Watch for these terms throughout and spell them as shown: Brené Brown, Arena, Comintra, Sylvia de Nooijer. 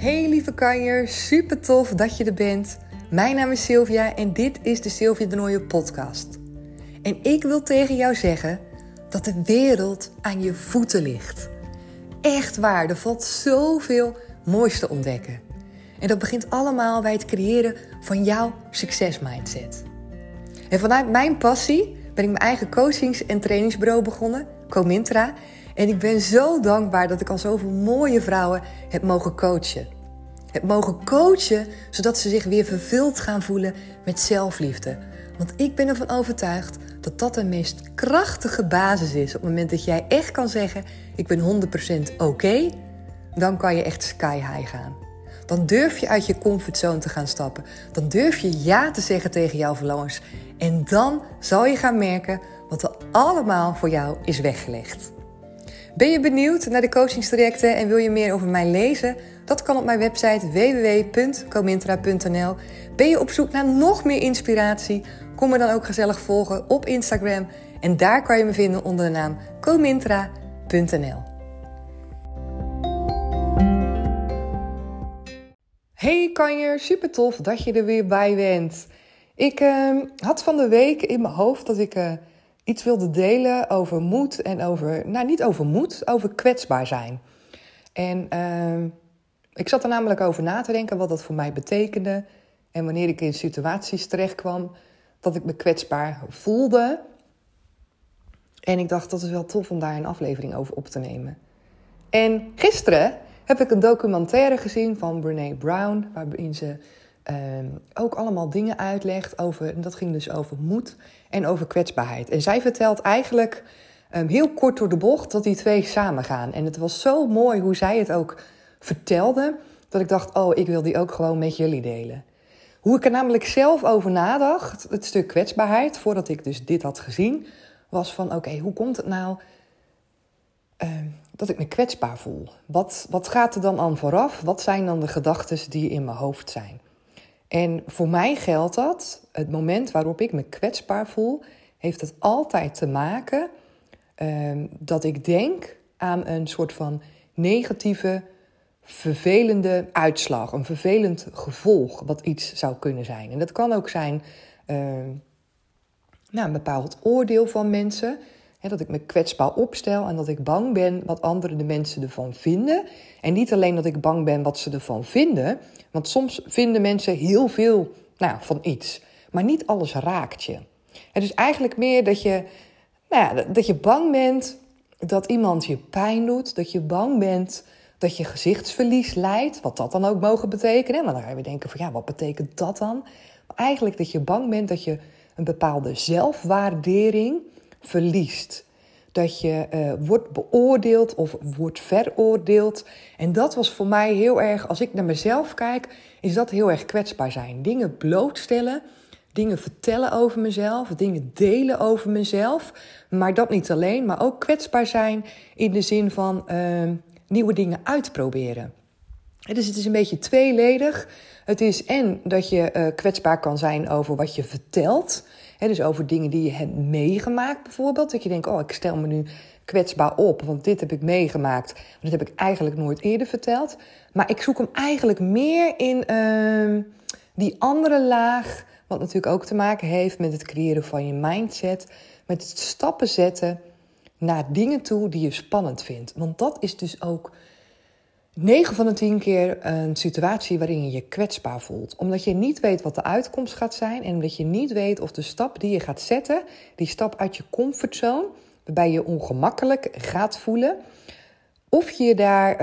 Hey lieve kanjer, super tof dat je er bent. Mijn naam is Sylvia en dit is de Sylvia de Nooijer podcast. En ik wil tegen jou zeggen dat de wereld aan je voeten ligt. Echt waar, er valt zoveel moois te ontdekken. En dat begint allemaal bij het creëren van jouw succesmindset. En vanuit mijn passie ben ik mijn eigen coachings- en trainingsbureau begonnen, Comintra. En ik ben zo dankbaar dat ik al zoveel mooie vrouwen heb mogen coachen. Heb mogen coachen zodat ze zich weer vervuld gaan voelen met zelfliefde. Want ik ben ervan overtuigd dat dat de meest krachtige basis is. Op het moment dat jij echt kan zeggen, ik ben 100% oké, dan kan je echt sky high gaan. Dan durf je uit je comfortzone te gaan stappen. Dan durf je ja te zeggen tegen jouw verlangens. En dan zal je gaan merken wat er allemaal voor jou is weggelegd. Ben je benieuwd naar de coachingstrajecten en wil je meer over mij lezen? Dat kan op mijn website www.comintra.nl. Ben je op zoek naar nog meer inspiratie? Kom me dan ook gezellig volgen op Instagram. En daar kan je me vinden onder de naam comintra.nl. Hey kanjer, super tof dat je er weer bij bent. Ik had van de week in mijn hoofd dat ik iets wilde delen over moed en over... Nou, niet over moed, over kwetsbaar zijn. En ik zat er namelijk over na te denken wat dat voor mij betekende. En wanneer ik in situaties terechtkwam dat ik me kwetsbaar voelde. En ik dacht, dat is wel tof om daar een aflevering over op te nemen. En gisteren heb ik een documentaire gezien van Brené Brown, waarin ze ook allemaal dingen uitlegt over, en dat ging dus over moed en over kwetsbaarheid. En zij vertelt eigenlijk heel kort door de bocht dat die twee samen gaan. En het was zo mooi hoe zij het ook vertelde, dat ik dacht, oh, ik wil die ook gewoon met jullie delen. Hoe ik er namelijk zelf over nadacht, het stuk kwetsbaarheid, voordat ik dus dit had gezien, was van, oké, hoe komt het nou dat ik me kwetsbaar voel? Wat gaat er dan aan vooraf? Wat zijn dan de gedachten die in mijn hoofd zijn? En voor mij geldt dat, het moment waarop ik me kwetsbaar voel, heeft het altijd te maken dat ik denk aan een soort van negatieve, vervelende uitslag. Een vervelend gevolg wat iets zou kunnen zijn. En dat kan ook zijn een bepaald oordeel van mensen. Hè, dat ik me kwetsbaar opstel en dat ik bang ben wat anderen de mensen ervan vinden. En niet alleen dat ik bang ben wat ze ervan vinden. Want soms vinden mensen heel veel van iets. Maar niet alles raakt je. Het is eigenlijk meer dat je, dat je bang bent dat iemand je pijn doet. Dat je bang bent dat je gezichtsverlies leidt. Wat dat dan ook mogen betekenen. Maar dan ga je denken van wat betekent dat dan? Maar eigenlijk dat je bang bent dat je een bepaalde zelfwaardering verliest. Dat je wordt beoordeeld of wordt veroordeeld. En dat was voor mij heel erg, als ik naar mezelf kijk, is dat heel erg kwetsbaar zijn. Dingen blootstellen, dingen vertellen over mezelf, dingen delen over mezelf. Maar dat niet alleen, maar ook kwetsbaar zijn in de zin van nieuwe dingen uitproberen. Dus het is een beetje tweeledig. Het is en dat je kwetsbaar kan zijn over wat je vertelt. He, dus over dingen die je hebt meegemaakt bijvoorbeeld. Dat je denkt, ik stel me nu kwetsbaar op, want dit heb ik meegemaakt. Dat heb ik eigenlijk nooit eerder verteld. Maar ik zoek hem eigenlijk meer in die andere laag. Wat natuurlijk ook te maken heeft met het creëren van je mindset. Met het stappen zetten naar dingen toe die je spannend vindt. Want dat is dus ook 9 van de 10 keer een situatie waarin je je kwetsbaar voelt. Omdat je niet weet wat de uitkomst gaat zijn. En omdat je niet weet of de stap die je gaat zetten, die stap uit je comfortzone, waarbij je ongemakkelijk gaat voelen, of je daar,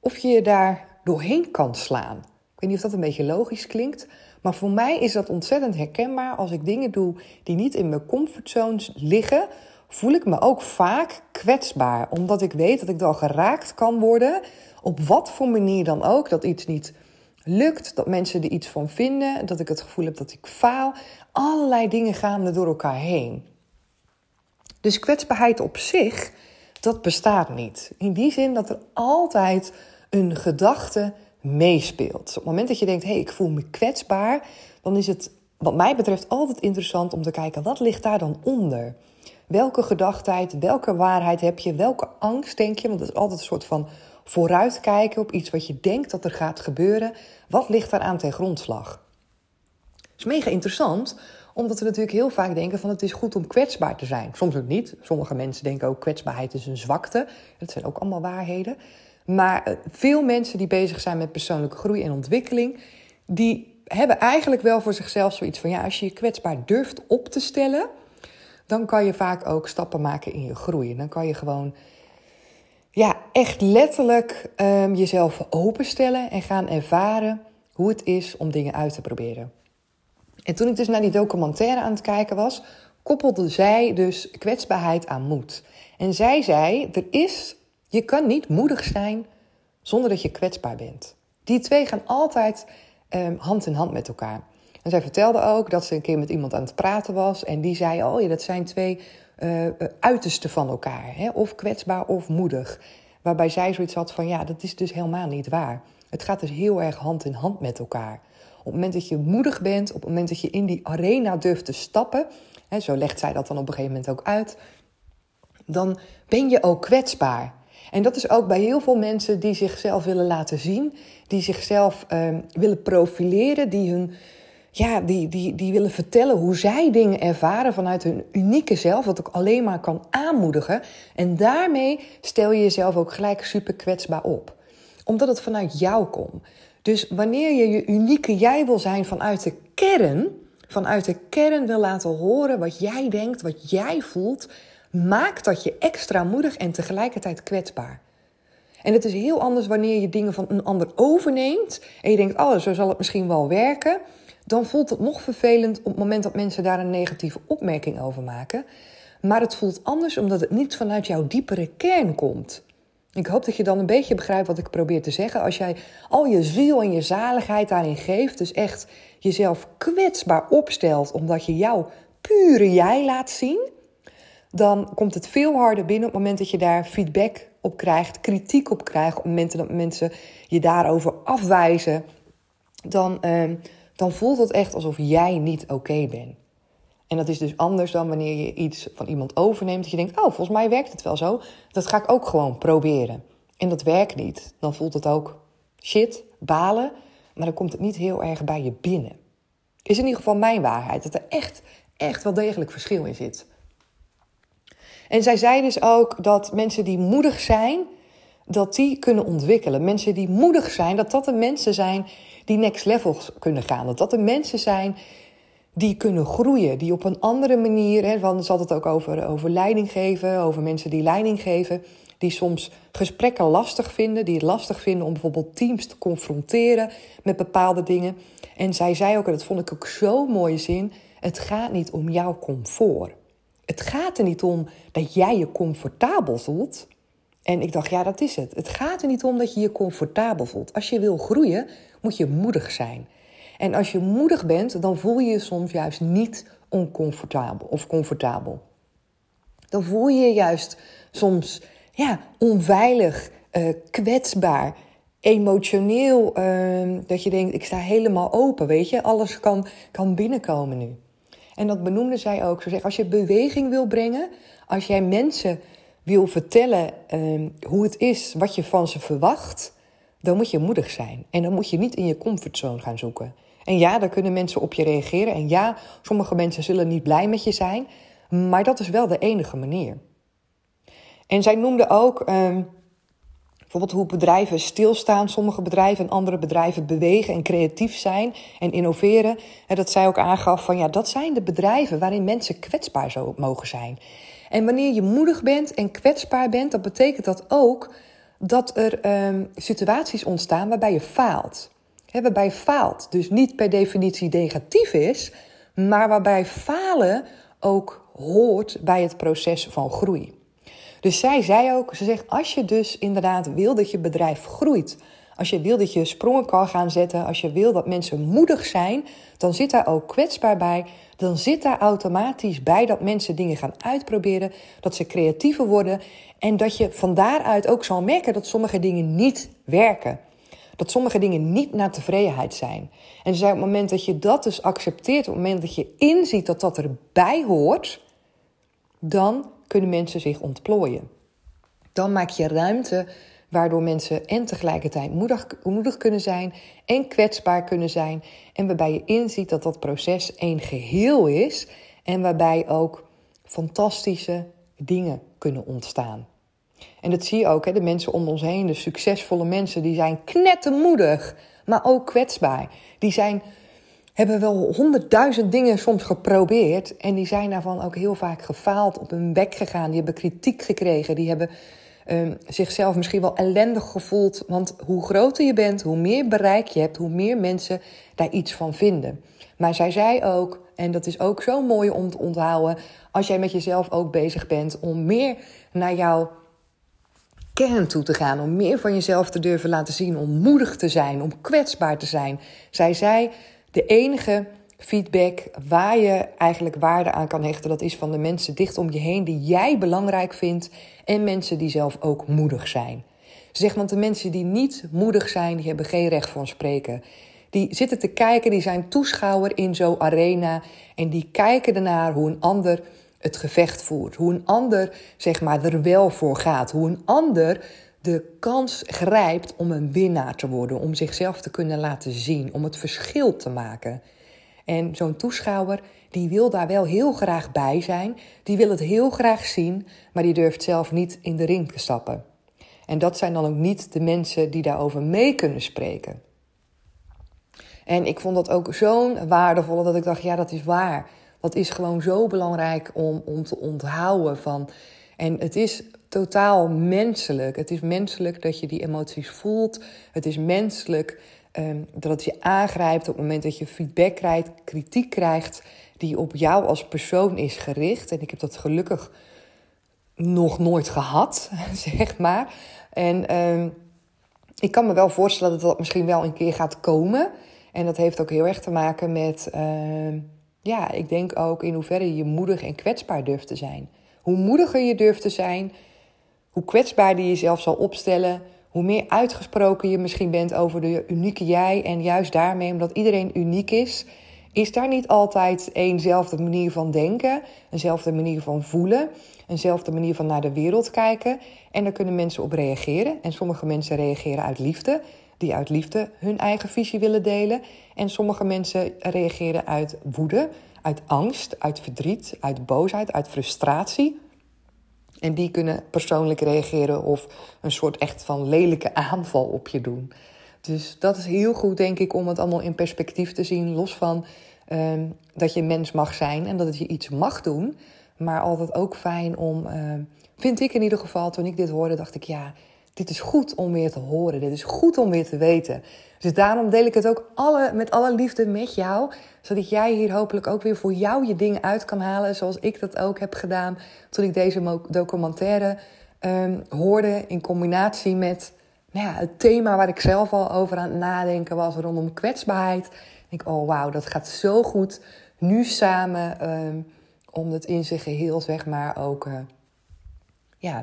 of je daar doorheen kan slaan. Ik weet niet of dat een beetje logisch klinkt. Maar voor mij is dat ontzettend herkenbaar. Als ik dingen doe die niet in mijn comfortzone liggen, voel ik me ook vaak kwetsbaar. Omdat ik weet dat ik dan geraakt kan worden, op wat voor manier dan ook. Dat iets niet lukt, dat mensen er iets van vinden, dat ik het gevoel heb dat ik faal. Allerlei dingen gaan er door elkaar heen. Dus kwetsbaarheid op zich, dat bestaat niet. In die zin dat er altijd een gedachte meespeelt. Dus op het moment dat je denkt, ik voel me kwetsbaar, dan is het wat mij betreft altijd interessant om te kijken, wat ligt daar dan onder? Welke gedachtheid, welke waarheid heb je, welke angst denk je? Want dat is altijd een soort van vooruitkijken op iets wat je denkt dat er gaat gebeuren. Wat ligt daaraan ten grondslag? Dat is mega interessant, omdat we natuurlijk heel vaak denken van het is goed om kwetsbaar te zijn. Soms ook niet. Sommige mensen denken ook kwetsbaarheid is een zwakte. Dat zijn ook allemaal waarheden. Maar veel mensen die bezig zijn met persoonlijke groei en ontwikkeling, die hebben eigenlijk wel voor zichzelf zoiets van, ja, als je je kwetsbaar durft op te stellen, dan kan je vaak ook stappen maken in je groei. En dan kan je gewoon, ja, echt letterlijk jezelf openstellen en gaan ervaren hoe het is om dingen uit te proberen. En toen ik dus naar die documentaire aan het kijken was, koppelde zij dus kwetsbaarheid aan moed. En zij zei, je kan niet moedig zijn zonder dat je kwetsbaar bent. Die twee gaan altijd hand in hand met elkaar. En zij vertelde ook dat ze een keer met iemand aan het praten was en die zei, oh ja, dat zijn twee uitersten van elkaar. Hè? Of kwetsbaar of moedig. Waarbij zij zoiets had van, ja, dat is dus helemaal niet waar. Het gaat dus heel erg hand in hand met elkaar. Op het moment dat je moedig bent, op het moment dat je in die arena durft te stappen, hè, zo legt zij dat dan op een gegeven moment ook uit, dan ben je ook kwetsbaar. En dat is ook bij heel veel mensen die zichzelf willen laten zien, die zichzelf willen profileren, die willen vertellen hoe zij dingen ervaren vanuit hun unieke zelf, wat ik alleen maar kan aanmoedigen. En daarmee stel je jezelf ook gelijk super kwetsbaar op. Omdat het vanuit jou komt. Dus wanneer je je unieke jij wil zijn vanuit de kern wil laten horen wat jij denkt, wat jij voelt, maakt dat je extra moedig en tegelijkertijd kwetsbaar. En het is heel anders wanneer je dingen van een ander overneemt en je denkt, oh, zo zal het misschien wel werken. Dan voelt het nog vervelend op het moment dat mensen daar een negatieve opmerking over maken. Maar het voelt anders omdat het niet vanuit jouw diepere kern komt. Ik hoop dat je dan een beetje begrijpt wat ik probeer te zeggen. Als jij al je ziel en je zaligheid daarin geeft, dus echt jezelf kwetsbaar opstelt omdat je jouw pure jij laat zien, dan komt het veel harder binnen op het moment dat je daar feedback op krijgt, kritiek op krijgt, op momenten dat mensen je daarover afwijzen, dan voelt het echt alsof jij niet oké bent. En dat is dus anders dan wanneer je iets van iemand overneemt, dat je denkt, oh, volgens mij werkt het wel zo, dat ga ik ook gewoon proberen. En dat werkt niet. Dan voelt het ook shit, balen, maar dan komt het niet heel erg bij je binnen. Is in ieder geval mijn waarheid, dat er echt, echt wel degelijk verschil in zit. En zij zei dus ook dat mensen die moedig zijn, dat die kunnen ontwikkelen. Mensen die moedig zijn, dat dat de mensen zijn die next levels kunnen gaan. Dat dat de mensen zijn die kunnen groeien. Die op een andere manier, want ze had het ook over leiding geven, over mensen die leiding geven, die soms gesprekken lastig vinden, die het lastig vinden om bijvoorbeeld teams te confronteren met bepaalde dingen. En zij zei ook, en dat vond ik ook zo'n mooie zin, het gaat niet om jouw comfort. Het gaat er niet om dat jij je comfortabel voelt. En ik dacht, ja, dat is het. Het gaat er niet om dat je je comfortabel voelt. Als je wil groeien, moet je moedig zijn. En als je moedig bent, dan voel je je soms juist niet oncomfortabel of comfortabel. Dan voel je je juist soms, ja, onveilig, kwetsbaar, emotioneel. Dat je denkt, ik sta helemaal open, weet je. Alles kan binnenkomen nu. En dat benoemde zij ook. Ze zegt, als je beweging wil brengen, als jij mensen wil vertellen hoe het is, wat je van ze verwacht, dan moet je moedig zijn. En dan moet je niet in je comfortzone gaan zoeken. En ja, daar kunnen mensen op je reageren. En ja, sommige mensen zullen niet blij met je zijn. Maar dat is wel de enige manier. En zij noemde ook bijvoorbeeld hoe bedrijven stilstaan. Sommige bedrijven en andere bedrijven bewegen en creatief zijn en innoveren. En dat zij ook aangaf van, ja, dat zijn de bedrijven waarin mensen kwetsbaar zo mogen zijn. En wanneer je moedig bent en kwetsbaar bent, dan betekent dat ook dat er situaties ontstaan waarbij je faalt. Waarbij faalt dus niet per definitie negatief is, maar waarbij falen ook hoort bij het proces van groei. Dus zij zei ook, ze zegt, als je dus inderdaad wil dat je bedrijf groeit, als je wil dat je sprongen kan gaan zetten, als je wil dat mensen moedig zijn, dan zit daar ook kwetsbaar bij. Dan zit daar automatisch bij dat mensen dingen gaan uitproberen, dat ze creatiever worden en dat je van daaruit ook zal merken dat sommige dingen niet werken. Dat sommige dingen niet naar tevredenheid zijn. En ze zei, op het moment dat je dat dus accepteert, op het moment dat je inziet dat dat erbij hoort, dan kunnen mensen zich ontplooien. Dan maak je ruimte waardoor mensen en tegelijkertijd moedig kunnen zijn en kwetsbaar kunnen zijn. En waarbij je inziet dat dat proces één geheel is en waarbij ook fantastische dingen kunnen ontstaan. En dat zie je ook, hè, de mensen om ons heen, de succesvolle mensen, die zijn knettermoedig, maar ook kwetsbaar. Die hebben wel 100.000 dingen soms geprobeerd en die zijn daarvan ook heel vaak gefaald, op hun bek gegaan. Die hebben kritiek gekregen, die hebben zichzelf misschien wel ellendig gevoeld. Want hoe groter je bent, hoe meer bereik je hebt, hoe meer mensen daar iets van vinden. Maar zij zei ook, en dat is ook zo mooi om te onthouden, als jij met jezelf ook bezig bent om meer naar jouw kern toe te gaan, om meer van jezelf te durven laten zien, om moedig te zijn, om kwetsbaar te zijn. Zij zei, de enige feedback waar je eigenlijk waarde aan kan hechten, dat is van de mensen dicht om je heen die jij belangrijk vindt en mensen die zelf ook moedig zijn. Ze zegt, want de mensen die niet moedig zijn, die hebben geen recht van spreken. Die zitten te kijken, die zijn toeschouwer in zo'n arena en die kijken ernaar hoe een ander het gevecht voert. Hoe een ander, zeg maar, er wel voor gaat. Hoe een ander de kans grijpt om een winnaar te worden. Om zichzelf te kunnen laten zien. Om het verschil te maken. En zo'n toeschouwer, die wil daar wel heel graag bij zijn. Die wil het heel graag zien. Maar die durft zelf niet in de ring te stappen. En dat zijn dan ook niet de mensen die daarover mee kunnen spreken. En ik vond dat ook zo'n waardevolle, dat ik dacht, ja, dat is waar. Dat is gewoon zo belangrijk om te onthouden van. En het is totaal menselijk. Het is menselijk dat je die emoties voelt. Het is menselijk dat het je aangrijpt op het moment dat je feedback krijgt, kritiek krijgt, die op jou als persoon is gericht. En ik heb dat gelukkig nog nooit gehad, zeg maar. En ik kan me wel voorstellen dat dat misschien wel een keer gaat komen. En dat heeft ook heel erg te maken met ja, ik denk ook in hoeverre je moedig en kwetsbaar durft te zijn. Hoe moediger je durft te zijn, hoe kwetsbaarder je jezelf zal opstellen, hoe meer uitgesproken je misschien bent over de unieke jij. En juist daarmee, omdat iedereen uniek is, is daar niet altijd eenzelfde manier van denken, eenzelfde manier van voelen, eenzelfde manier van naar de wereld kijken. En daar kunnen mensen op reageren. En sommige mensen reageren uit liefde, die uit liefde hun eigen visie willen delen. En sommige mensen reageren uit woede, uit angst, uit verdriet, uit boosheid, uit frustratie. En die kunnen persoonlijk reageren of een soort echt van lelijke aanval op je doen. Dus dat is heel goed, denk ik, om het allemaal in perspectief te zien. Los van dat je mens mag zijn en dat het je iets mag doen. Maar altijd ook fijn om, vind ik in ieder geval, toen ik dit hoorde, dacht ik, ja, dit is goed om weer te horen. Dit is goed om weer te weten. Dus daarom deel ik het ook met alle liefde met jou. Zodat jij hier hopelijk ook weer voor jou je dingen uit kan halen. Zoals ik dat ook heb gedaan toen ik deze documentaire hoorde. In combinatie met het thema waar ik zelf al over aan het nadenken was. Rondom kwetsbaarheid. Ik denk, oh wauw, dat gaat zo goed. Nu samen om het in zijn geheel, zeg maar, ook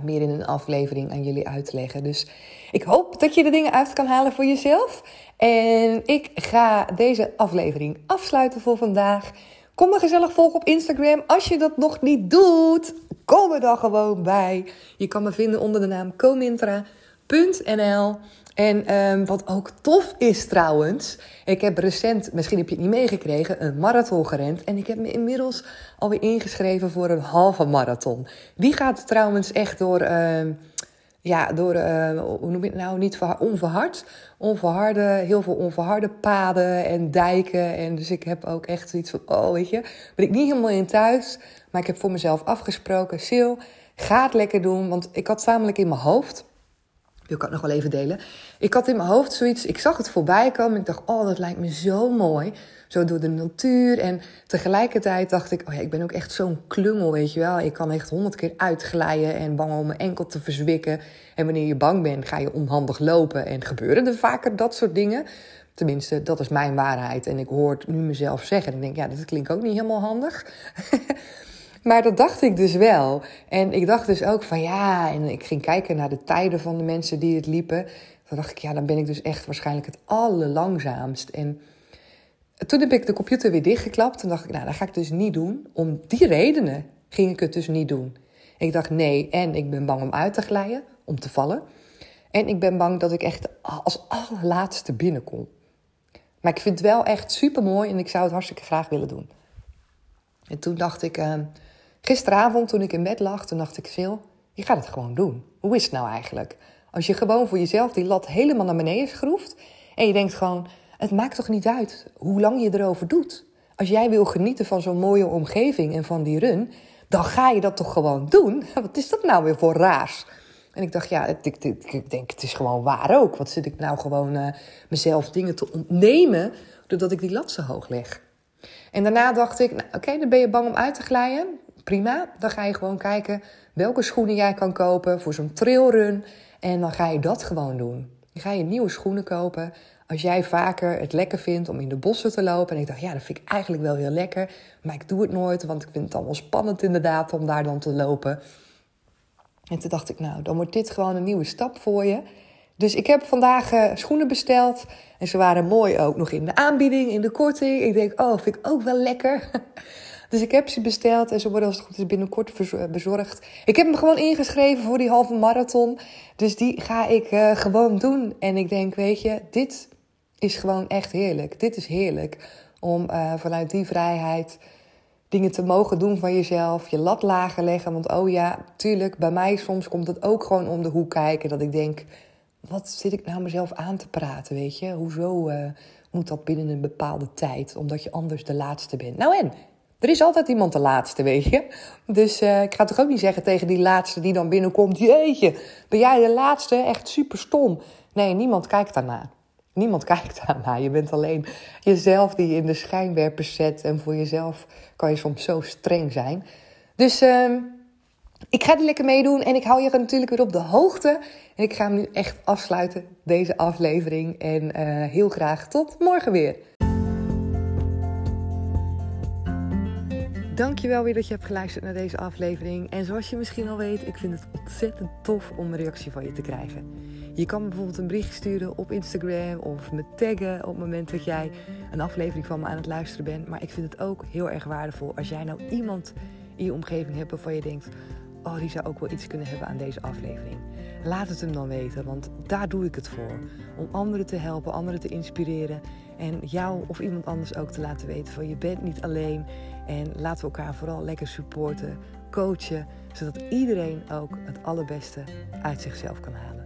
meer in een aflevering aan jullie uit te leggen. Dus ik hoop dat je de dingen uit kan halen voor jezelf. En ik ga deze aflevering afsluiten voor vandaag. Kom me gezellig volgen op Instagram. Als je dat nog niet doet, kom er dan gewoon bij. Je kan me vinden onder de naam comintra.nl. En wat ook tof is trouwens, ik heb recent, misschien heb je het niet meegekregen, een marathon gerend. En ik heb me inmiddels alweer ingeschreven voor een halve marathon. Die gaat trouwens echt heel veel onverharde paden en dijken. En dus ik heb ook echt zoiets van, ben ik niet helemaal in thuis. Maar ik heb voor mezelf afgesproken, Sil, ga het lekker doen. Want ik had namelijk in mijn hoofd, ik kan het nog wel even delen. Ik had in mijn hoofd zoiets, ik zag het voorbij komen. En ik dacht, dat lijkt me zo mooi. Zo door de natuur. En tegelijkertijd dacht ik, ik ben ook echt zo'n klungel, weet je wel. Ik kan echt 100 keer uitglijden en bang om mijn enkel te verzwikken. En wanneer je bang bent, ga je onhandig lopen. En gebeuren er vaker dat soort dingen. Tenminste, dat is mijn waarheid. En ik hoor het nu mezelf zeggen. En ik denk, dat klinkt ook niet helemaal handig. Maar dat dacht ik dus wel. En ik dacht dus ook van en ik ging kijken naar de tijden van de mensen die het liepen. Toen dacht ik, dan ben ik dus echt waarschijnlijk het allerlangzaamst. En toen heb ik de computer weer dichtgeklapt. Toen dacht ik, dat ga ik dus niet doen. Om die redenen ging ik het dus niet doen. Ik dacht, nee, en ik ben bang om uit te glijden, om te vallen. En ik ben bang dat ik echt als allerlaatste binnenkom. Maar ik vind het wel echt supermooi en ik zou het hartstikke graag willen doen. En toen dacht ik, gisteravond toen ik in bed lag, toen dacht ik, Syl, je gaat het gewoon doen. Hoe is het nou eigenlijk? Als je gewoon voor jezelf die lat helemaal naar beneden schroeft en je denkt gewoon, het maakt toch niet uit hoe lang je erover doet. Als jij wil genieten van zo'n mooie omgeving en van die run, dan ga je dat toch gewoon doen? Wat is dat nou weer voor raars? En ik dacht, ja, ik denk, het is gewoon waar ook. Wat zit ik nou gewoon mezelf dingen te ontnemen, doordat ik die lat zo hoog leg. En daarna dacht ik, nou, oké, dan ben je bang om uit te glijden. Prima, dan ga je gewoon kijken welke schoenen jij kan kopen voor zo'n trailrun. En dan ga je dat gewoon doen. Dan ga je nieuwe schoenen kopen. Als jij vaker het lekker vindt om in de bossen te lopen. En ik dacht, ja, dat vind ik eigenlijk wel heel lekker. Maar ik doe het nooit, want ik vind het dan wel spannend inderdaad om daar dan te lopen. En toen dacht ik, nou, dan wordt dit gewoon een nieuwe stap voor je. Dus ik heb vandaag schoenen besteld. En ze waren mooi ook nog in de aanbieding, in de korting. Ik denk, oh, vind ik ook wel lekker. Dus ik heb ze besteld en ze worden als het goed is binnenkort bezorgd. Ik heb me gewoon ingeschreven voor die halve marathon. Dus die ga ik gewoon doen. En ik denk, weet je, dit is gewoon echt heerlijk. Dit is heerlijk om vanuit die vrijheid dingen te mogen doen van jezelf, je lat lager leggen. Want oh ja, tuurlijk, bij mij soms komt het ook gewoon om de hoek kijken. Dat ik denk, wat zit ik nou mezelf aan te praten, weet je? Hoezo moet dat binnen een bepaalde tijd? Omdat je anders de laatste bent. Nou en, er is altijd iemand de laatste, weet je? Dus ik ga toch ook niet zeggen tegen die laatste die dan binnenkomt, jeetje, ben jij de laatste? Echt super stom. Nee, niemand kijkt daarna. Niemand kijkt daarnaar. Je bent alleen jezelf die je in de schijnwerpers zet. En voor jezelf kan je soms zo streng zijn. Dus ik ga er lekker meedoen. En ik hou je natuurlijk weer op de hoogte. En ik ga hem nu echt afsluiten, deze aflevering. En heel graag tot morgen weer. Dankjewel weer dat je hebt geluisterd naar deze aflevering. En zoals je misschien al weet, ik vind het ontzettend tof om een reactie van je te krijgen. Je kan me bijvoorbeeld een bericht sturen op Instagram of me taggen op het moment dat jij een aflevering van me aan het luisteren bent. Maar ik vind het ook heel erg waardevol als jij nou iemand in je omgeving hebt waarvan je denkt, oh, die zou ook wel iets kunnen hebben aan deze aflevering. Laat het hem dan weten, want daar doe ik het voor. Om anderen te helpen, anderen te inspireren en jou of iemand anders ook te laten weten van je bent niet alleen. En laten we elkaar vooral lekker supporten, coachen, zodat iedereen ook het allerbeste uit zichzelf kan halen.